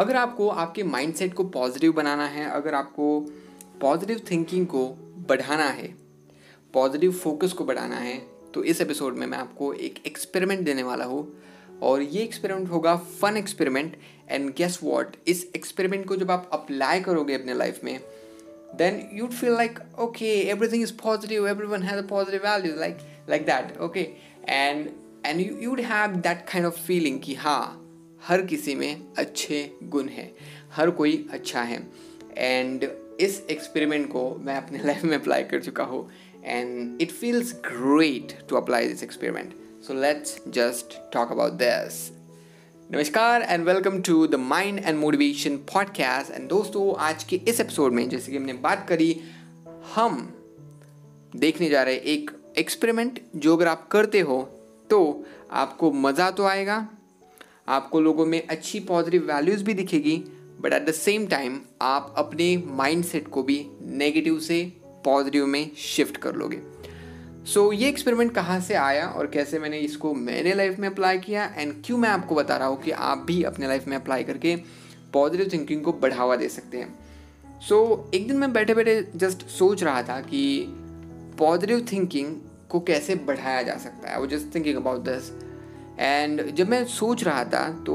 अगर आपको आपके माइंडसेट को पॉजिटिव बनाना है, अगर आपको पॉजिटिव थिंकिंग को बढ़ाना है, पॉजिटिव फोकस को बढ़ाना है, तो इस एपिसोड में मैं आपको एक एक्सपेरिमेंट देने वाला हूँ। और ये एक्सपेरिमेंट होगा fun experiment. And guess what, इस एक्सपेरिमेंट को जब आप अप्लाई करोगे अपने लाइफ में, then you'd feel like okay, everything is positive, everyone has a positive value, like that, okay. And you would have that kind of feeling कि हाँ, हर किसी में अच्छे गुण हैं, हर कोई अच्छा है। एंड इस एक्सपेरिमेंट को मैं अपने लाइफ में अप्लाई कर चुका हूँ and it feels great to apply this experiment. So let's just talk about this. नमस्कार and welcome to the Mind and Motivation Podcast। And दोस्तों, आज के इस एपिसोड में जैसे कि हमने बात करी, हम देखने जा रहे एक एक्सपेरिमेंट जो अगर आप करते हो तो आपको मज़ा तो आएगा, आपको लोगों में अच्छी पॉजिटिव वैल्यूज़ भी दिखेगी, but at the same time आप अपने माइंडसेट को भी नेगेटिव से पॉजिटिव में शिफ्ट कर लोगे। सो ये एक्सपेरिमेंट कहाँ से आया और कैसे मैंने इसको मेरे लाइफ में अप्लाई किया एंड क्यों मैं आपको बता रहा हूँ कि आप भी अपने लाइफ में अप्लाई करके पॉजिटिव थिंकिंग को बढ़ावा दे सकते हैं। सो एक दिन मैं बैठे बैठे जस्ट सोच रहा था कि पॉजिटिव थिंकिंग को कैसे बढ़ाया जा सकता है। I was just thinking about this. And जब मैं सोच रहा था तो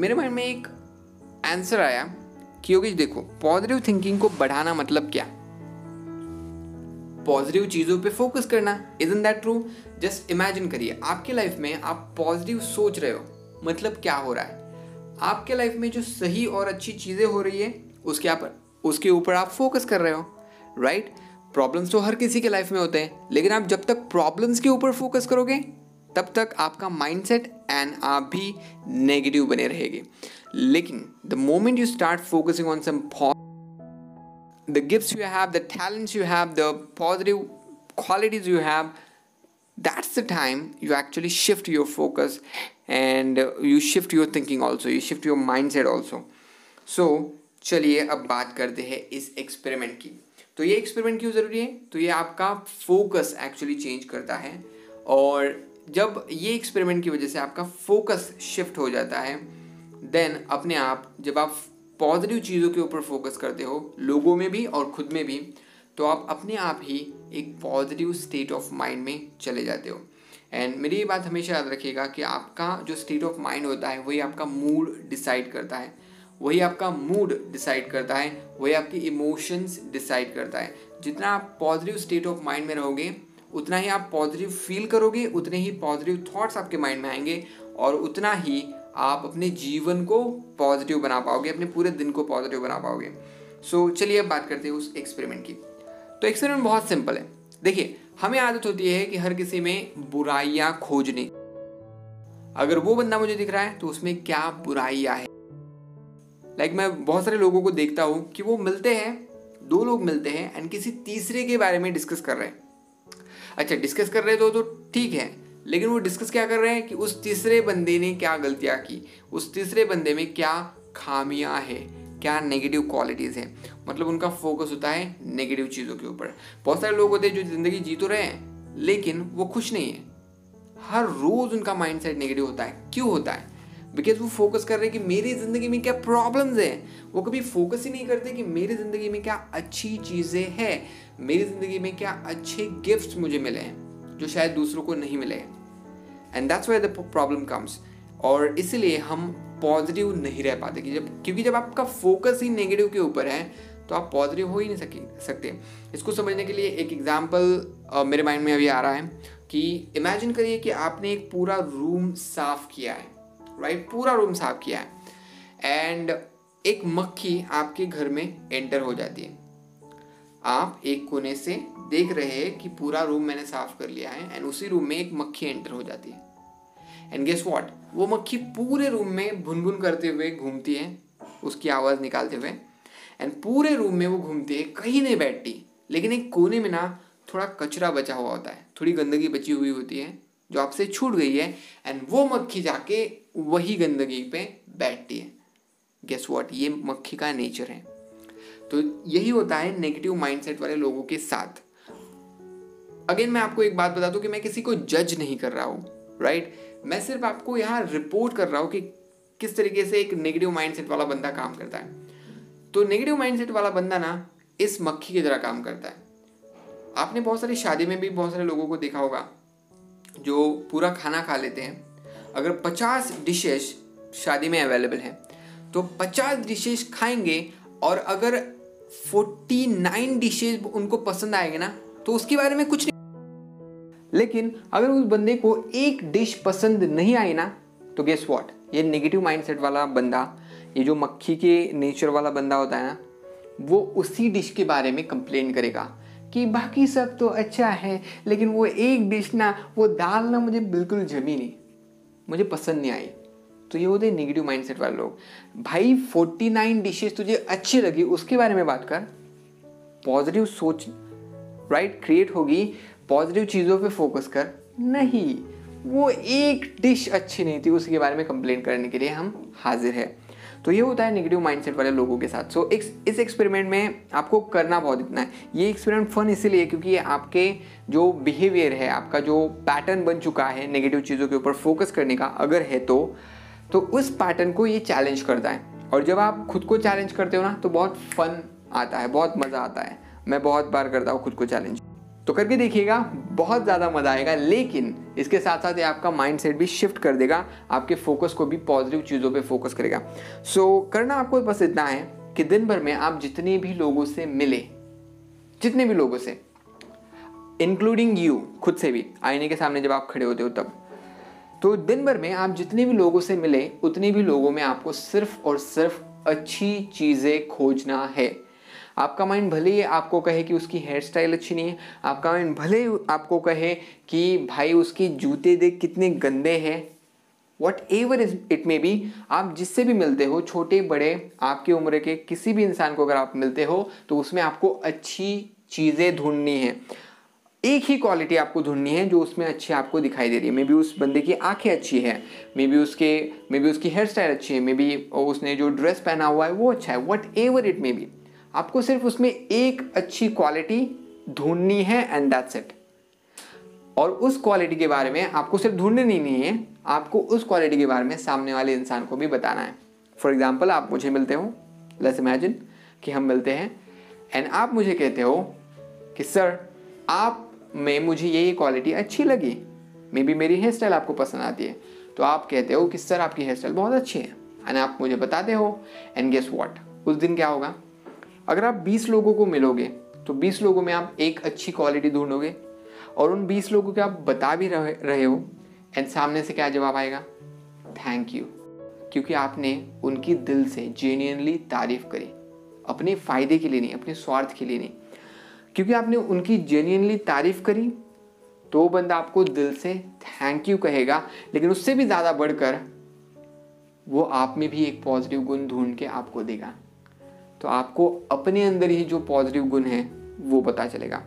मेरे माइंड में एक आंसर आया कि योगेश देखो, पॉजिटिव थिंकिंग को बढ़ाना मतलब क्या? पॉजिटिव चीज़ों पे फोकस करना। Isn't that true? Just imagine करिए आपके लाइफ में आप पॉजिटिव सोच रहे हो, मतलब क्या हो रहा है आपके लाइफ में? जो सही और अच्छी चीज़ें हो रही है उसके ऊपर आप फोकस कर रहे हो, राइट? प्रॉब्लम्स तो हर किसी के लाइफ में होते हैं, लेकिन आप जब तक प्रॉब्लम्स के ऊपर फोकस करोगे तब तक आपका माइंडसेट एंड आप भी नेगेटिव बने रहेंगे। लेकिन the moment you start focusing on some the gifts you have, the talents you have, the positive qualities you have, that's the time you actually shift your focus and you shift your thinking also, you shift your mindset also. So, चलिए अब बात करते हैं इस experiment की। तो ये experiment क्यों ज़रूरी है? तो ये आपका फोकस एक्चुअली चेंज करता है, और जब ये एक्सपेरिमेंट की वजह से आपका फोकस शिफ्ट हो जाता है, देन अपने आप जब आप पॉजिटिव चीज़ों के ऊपर फोकस करते हो, लोगों में भी और खुद में भी, तो आप अपने आप ही एक पॉजिटिव स्टेट ऑफ माइंड में चले जाते हो। एंड मेरी ये बात हमेशा याद रखिएगा कि आपका जो स्टेट ऑफ माइंड होता है वही आपका मूड डिसाइड करता है, वही आपका मूड डिसाइड करता है, वही आपकी इमोशंस डिसाइड करता है। जितना आप पॉजिटिव स्टेट ऑफ माइंड में रहोगे उतना ही आप पॉजिटिव फील करोगे, उतने ही पॉजिटिव थॉट्स आपके माइंड में आएंगे, और उतना ही आप अपने जीवन को पॉजिटिव बना पाओगे, अपने पूरे दिन को पॉजिटिव बना पाओगे। सो चलिए अब बात करते हैं उस एक्सपेरिमेंट की। तो एक्सपेरिमेंट बहुत सिंपल है। देखिए, हमें आदत होती है कि हर किसी में बुराइयाँ खोजने। अगर वो बंदा मुझे दिख रहा है तो उसमें क्या बुराइयाँ है? लाइक मैं बहुत सारे लोगों को देखता हूँ कि वो मिलते हैं, दो लोग मिलते हैं एंड किसी तीसरे के बारे में डिस्कस कर रहे हैं। अच्छा, डिस्कस कर रहे तो ठीक है, लेकिन वो डिस्कस क्या कर रहे हैं कि उस तीसरे बंदे ने क्या गलतियाँ की, उस तीसरे बंदे में क्या खामियां है, क्या नेगेटिव क्वालिटीज़ हैं। मतलब उनका फोकस होता है नेगेटिव चीज़ों के ऊपर। बहुत सारे लोग होते हैं जो ज़िंदगी जी तो रहे हैं लेकिन वो खुश नहीं है। हर रोज़ उनका माइंडसेट नेगेटिव होता है। क्यों होता है? बिकॉज वो फोकस कर रहे हैं कि मेरी ज़िंदगी में क्या प्रॉब्लम्स हैं। वो कभी फोकस ही नहीं करते कि मेरी ज़िंदगी में क्या अच्छी चीज़ें हैं, मेरी ज़िंदगी में क्या अच्छे गिफ्ट्स मुझे मिले हैं जो शायद दूसरों को नहीं मिले। And that's where the problem comes. और इसीलिए हम पॉजिटिव नहीं रह पाते कि क्योंकि जब आपका फोकस ही नेगेटिव के ऊपर है तो आप पॉजिटिव हो ही नहीं सकते। इसको समझने के लिए एक एग्जांपल मेरे माइंड में अभी आ रहा है कि इमेजिन करिए कि आपने एक पूरा रूम साफ किया है, राइट? पूरा रूम साफ किया है एंड एक मक्खी आपके घर में एंटर हो जाती है। आप एक कोने से देख रहे हैं कि पूरा रूम मैंने साफ कर लिया है एंड उसी रूम में एक मक्खी एंटर हो जाती है। एंड गेस व्हाट, वो मक्खी पूरे रूम में भुन भुन करते हुए घूमती है, उसकी आवाज़ निकालते हुए, एंड पूरे रूम में वो घूमती है, कहीं नहीं बैठती। लेकिन एक कोने में ना थोड़ा कचरा बचा हुआ होता है, थोड़ी गंदगी बची हुई होती है जो आपसे छूट गई है, एंड वो मक्खी जाके वही गंदगी पे बैठती है। गेस व्हाट, ये मक्खी का नेचर है। तो यही होता है नेगेटिव माइंडसेट वाले लोगों के साथ। अगेन मैं आपको एक बात बता दूं कि मैं किसी को जज नहीं कर रहा हूँ, राइट? मैं सिर्फ आपको यहाँ रिपोर्ट कर रहा हूँ कि किस तरीके से एक नेगेटिव माइंडसेट वाला बंदा काम करता है। तो नेगेटिव माइंडसेट वाला बंदा ना इस मक्खी की तरह काम करता है। आपने बहुत सारी शादी में भी बहुत सारे लोगों को देखा होगा जो पूरा खाना खा लेते हैं। अगर 50 डिशेस शादी में अवेलेबल हैं तो 50 डिशेस खाएंगे, और अगर 49 डिशेस उनको पसंद आएंगे ना तो उसके बारे में कुछ नहीं। लेकिन अगर उस बंदे को एक डिश पसंद नहीं आई ना तो गेस व्हाट, ये नेगेटिव माइंडसेट वाला बंदा, ये जो मक्खी के नेचर वाला बंदा होता है ना, वो उसी डिश के बारे में कंप्लेन करेगा कि बाकी सब तो अच्छा है लेकिन वो एक डिश ना, वो दाल ना मुझे बिल्कुल जमी नहीं, मुझे पसंद नहीं आई। तो ये होते हैं नेगेटिव माइंडसेट वाले लोग। भाई 49 डिशेस तुझे अच्छी लगी उसके बारे में बात कर, पॉजिटिव सोच राइट क्रिएट होगी, पॉजिटिव चीज़ों पे फोकस कर। नहीं, वो एक डिश अच्छी नहीं थी उसके बारे में कंप्लेन करने के लिए हम हाजिर है। तो ये होता है नेगेटिव माइंडसेट वाले लोगों के साथ। सो इस एक्सपेरिमेंट में आपको करना बहुत इतना है। ये एक्सपेरिमेंट फन इसीलिए क्योंकि ये आपके जो बिहेवियर है, आपका जो पैटर्न बन चुका है नेगेटिव चीज़ों के ऊपर फोकस करने का, अगर है तो उस पैटर्न को ये चैलेंज करता है। और जब आप खुद को चैलेंज करते हो ना तो बहुत फन आता है, बहुत मज़ा आता है। मैं बहुत बार करता हूँ खुद को चैलेंज, तो करके देखिएगा, बहुत ज़्यादा मज़ा आएगा। लेकिन इसके साथ साथ ये आपका माइंडसेट भी शिफ्ट कर देगा, आपके फोकस को भी पॉजिटिव चीज़ों पे फोकस करेगा। सो करना आपको बस इतना है कि दिन भर में आप जितने भी लोगों से मिले, जितने भी लोगों से, इंक्लूडिंग यू, खुद से भी, आईने के सामने जब आप खड़े होते हो तब, तो दिन भर में आप जितने भी लोगों से मिले उतने भी लोगों में आपको सिर्फ और सिर्फ अच्छी चीज़ें खोजना है। आपका माइंड भले ही आपको कहे कि उसकी हेयर स्टाइल अच्छी नहीं है, आपका माइंड भले ही आपको कहे कि भाई उसके जूते देख कितने गंदे हैं, whatever it may be, आप जिससे भी मिलते हो, छोटे बड़े, आपकी उम्र के किसी भी इंसान को अगर आप मिलते हो तो उसमें आपको अच्छी चीज़ें ढूंढनी है। एक ही क्वालिटी आपको ढूंढनी है जो उसमें अच्छी आपको दिखाई दे रही है। मे बी उस बंदे की आंखें अच्छी है, मे बी उसकी हेयर स्टाइल अच्छी है, मे बी उसने जो ड्रेस पहना हुआ है वो अच्छा है, whatever it may be, आपको सिर्फ उसमें एक अच्छी क्वालिटी ढूंढनी है, एंड दैट्स इट। और उस क्वालिटी के बारे में आपको सिर्फ ढूंढनी नहीं है, आपको उस क्वालिटी के बारे में सामने वाले इंसान को भी बताना है। फॉर एग्जाम्पल, आप मुझे मिलते हो, लेट्स इमेजिन कि हम मिलते हैं एंड आप मुझे कहते हो कि सर आप में मुझे ये क्वालिटी अच्छी लगी, मे बी मेरी हेयर स्टाइल आपको पसंद आती है, तो आप कहते हो कि सर आपकी हेयर स्टाइल बहुत अच्छी है एंड आप मुझे बताते हो। एंड गेस व्हाट, उस दिन क्या होगा, अगर आप 20 लोगों को मिलोगे तो 20 लोगों में आप एक अच्छी क्वालिटी ढूंढोगे और उन 20 लोगों के आप बता भी रहे हो, एंड सामने से क्या जवाब आएगा, थैंक यू, क्योंकि आपने उनकी दिल से जेन्युइनली तारीफ करी, अपने फ़ायदे के लिए नहीं, अपने स्वार्थ के लिए नहीं, क्योंकि आपने उनकी जेन्युइनली तारीफ करी तो बंदा आपको दिल से थैंक यू कहेगा। लेकिन उससे भी ज़्यादा बढ़कर वो आप में भी एक पॉजिटिव गुण ढूंढ के आपको देगा, तो आपको अपने अंदर ही जो पॉजिटिव गुण है वो पता चलेगा।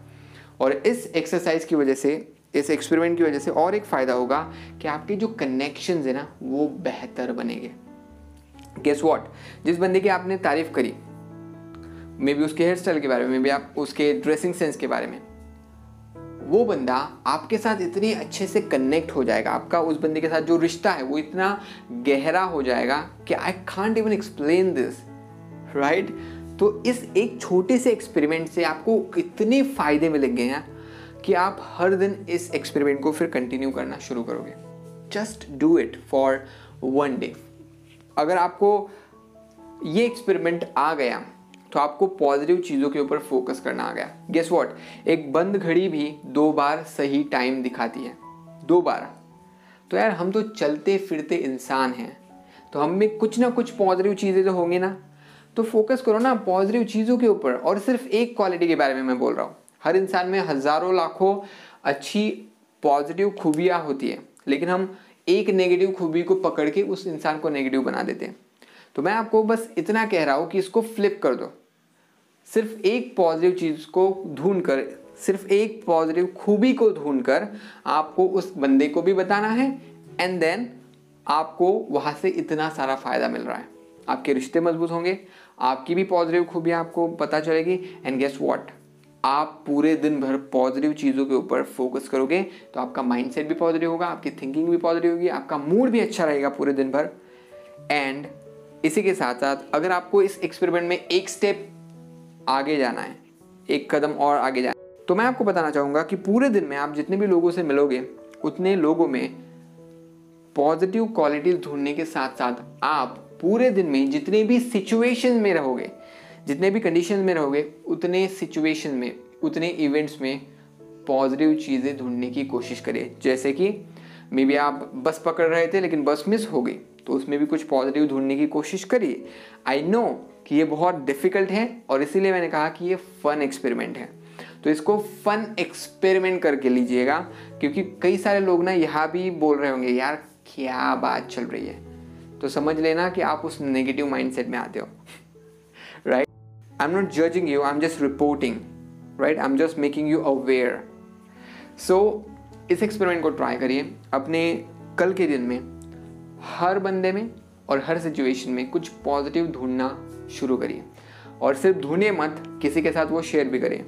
और इस एक्सरसाइज की वजह से, इस एक्सपेरिमेंट की वजह से और एक फ़ायदा होगा कि आपके जो कनेक्शंस है ना वो बेहतर बनेंगे। गेस व्हाट, जिस बंदे की आपने तारीफ करी, मे बी उसके हेयर स्टाइल के बारे में, मे बी आप उसके ड्रेसिंग सेंस के बारे में, वो बंदा आपके साथ इतने अच्छे से कनेक्ट हो जाएगा, आपका उस बंदे के साथ जो रिश्ता है वो इतना गहरा हो जाएगा कि I can't even explain this, right तो इस एक छोटे से एक्सपेरिमेंट से आपको इतने फ़ायदे मिलेंगे हैं कि आप हर दिन इस एक्सपेरिमेंट को फिर कंटिन्यू करना शुरू करोगे। Just do it for one day. अगर आपको ये एक्सपेरिमेंट आ गया तो आपको पॉजिटिव चीज़ों के ऊपर फोकस करना आ गया। गेस व्हाट, एक बंद घड़ी भी 2 बार सही टाइम दिखाती है, 2 बार। तो यार हम तो चलते फिरते इंसान हैं, तो हम में कुछ ना कुछ पॉजिटिव चीज़ें तो होंगी ना, तो फोकस करो ना पॉजिटिव चीज़ों के ऊपर। और सिर्फ एक क्वालिटी के बारे में मैं बोल रहा हूँ, हर इंसान में हज़ारों लाखों अच्छी पॉजिटिव खूबियाँ होती है, लेकिन हम एक नेगेटिव खूबी को पकड़ के उस इंसान को नेगेटिव बना देते हैं। तो मैं आपको बस इतना कह रहा हूँ कि इसको फ्लिप कर दो, सिर्फ एक पॉजिटिव चीज़ को ढूंढ कर, सिर्फ एक पॉजिटिव खूबी को ढूंढ कर आपको उस बंदे को भी बताना है, एंड देन आपको वहाँ से इतना सारा फ़ायदा मिल रहा है। आपके रिश्ते मजबूत होंगे, आपकी भी पॉजिटिव खूबियाँ आपको पता चलेगी, एंड गेस व्हाट, आप पूरे दिन भर पॉजिटिव चीज़ों के ऊपर फोकस करोगे तो आपका माइंडसेट भी पॉजिटिव होगा, आपकी थिंकिंग भी पॉजिटिव होगी, आपका मूड भी अच्छा रहेगा पूरे दिन भर, एंड इसी के साथ साथ अगर आपको इस एक्सपेरिमेंट में एक स्टेप आगे जाना है, एक कदम और आगे जाना है, तो मैं आपको बताना चाहूँगा कि पूरे दिन में आप जितने भी लोगों से मिलोगे उतने लोगों में पॉजिटिव क्वालिटीज ढूंढने के साथ साथ आप पूरे दिन में जितने भी सिचुएशन में रहोगे, जितने भी कंडीशन में रहोगे, उतने सिचुएशन में, उतने इवेंट्स में पॉजिटिव चीज़ें ढूंढने की कोशिश करें। जैसे कि मे बी आप बस पकड़ रहे थे लेकिन बस मिस हो गई, तो उसमें भी कुछ पॉजिटिव ढूंढने की कोशिश करिए। आई नो कि ये बहुत डिफ़िकल्ट है और इसीलिए मैंने कहा कि ये फ़न एक्सपेरिमेंट है, तो इसको फ़न एक्सपेरिमेंट करके लीजिएगा, क्योंकि कई सारे लोग ना यहाँ भी बोल रहे होंगे यार क्या बात चल रही है, तो समझ लेना कि आप उस नेगेटिव माइंडसेट में आते हो, right. I am not judging you, I am just reporting, right, I am just making you aware. So इस एक्सपेरिमेंट को ट्राई करिए, अपने कल के दिन में हर बंदे में और हर सिचुएशन में कुछ पॉजिटिव ढूंढना शुरू करिए, और सिर्फ ढूंढिए मत, किसी के साथ वो शेयर भी करिए,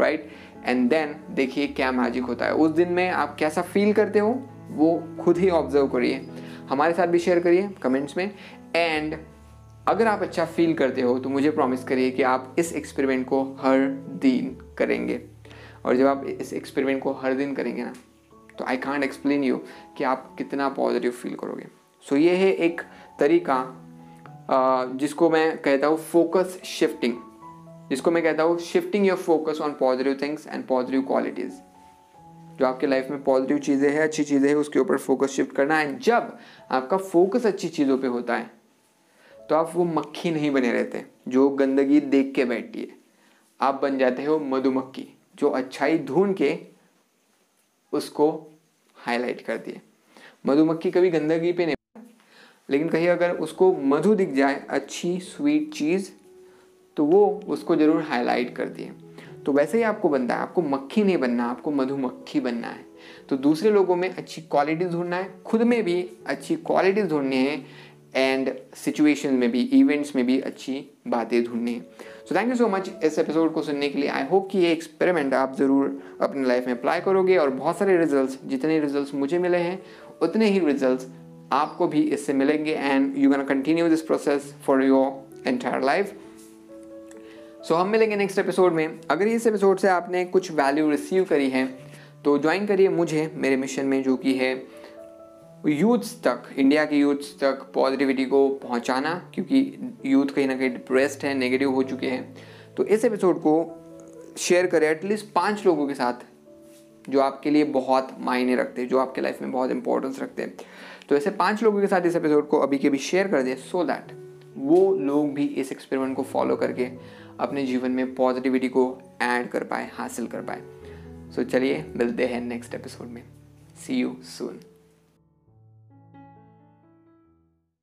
राइट, एंड देन देखिए क्या मैजिक होता है। उस दिन में आप कैसा फील करते हो वो खुद ही ऑब्जर्व करिए, हमारे साथ भी शेयर करिए कमेंट्स में, एंड अगर आप अच्छा फील करते हो तो मुझे प्रॉमिस करिए कि आप इस एक्सपेरिमेंट को हर दिन करेंगे। और जब आप इस एक्सपेरिमेंट को हर दिन करेंगे ना, तो आई कांट एक्सप्लेन यू कि आप कितना पॉजिटिव फील करोगे। सो ये है एक तरीका जिसको मैं कहता हूँ फोकस शिफ्टिंग, जिसको मैं कहता हूँ shifting your focus on positive things and positive qualities. जो आपके लाइफ में पॉजिटिव चीज़ें हैं, अच्छी चीज़ें हैं, उसके ऊपर फोकस शिफ्ट करना है। जब आपका फोकस अच्छी चीज़ों पे होता है तो आप वो मक्खी नहीं बने रहते जो गंदगी देख के बैठती है, आप बन जाते हो मधुमक्खी जो अच्छाई ढूंढ के उसको हाईलाइट करती है। मधुमक्खी कभी गंदगी पे नहीं, लेकिन कहीं अगर उसको मधु दिख जाए, अच्छी स्वीट चीज़, तो वो उसको ज़रूर हाईलाइट करती है। तो वैसे ही आपको बनता है, आपको मक्खी नहीं बनना, आपको मधुमक्खी बनना है। तो दूसरे लोगों में अच्छी क्वालिटीज़ ढूंढना है, खुद में भी अच्छी क्वालिटीज़ ढूंढनी है, एंड सिचुएशन में भी, इवेंट्स में भी अच्छी बातें ढूंढनी है। So thank you so much इस एपिसोड को सुनने के लिए। आई होप कि ये एक्सपेरिमेंट आप ज़रूर अपनी लाइफ में अप्लाई करोगे और बहुत सारे रिजल्ट्स, जितने रिजल्ट्स मुझे मिले हैं उतने ही रिजल्ट्स आपको भी इससे मिलेंगे, and you can continue this process for your entire life. So हम मिलेंगे नेक्स्ट एपिसोड में। अगर इस एपिसोड से आपने कुछ वैल्यू रिसीव करी है तो ज्वाइन करिए मुझे मेरे मिशन में, जो कि है यूथ्स तक, इंडिया के यूथ्स तक पॉजिटिविटी को पहुंचाना, क्योंकि यूथ कहीं ना कहीं डिप्रेस्ड है, नेगेटिव हो चुके हैं। तो इस एपिसोड को शेयर करें एटलीस्ट 5 लोगों के साथ जो आपके लिए बहुत मायने रखते हैं, जो आपके लाइफ में बहुत इंपॉर्टेंस रखते हैं। तो ऐसे 5 लोगों के साथ इस एपिसोड को अभी के भी शेयर कर दें, सो दैट वो लोग भी इस एक्सपेरिमेंट को फॉलो करके अपने जीवन में पॉजिटिविटी को ऐड कर पाए, हासिल कर पाए। सो चलिए मिलते हैं नेक्स्ट एपिसोड में। See you soon.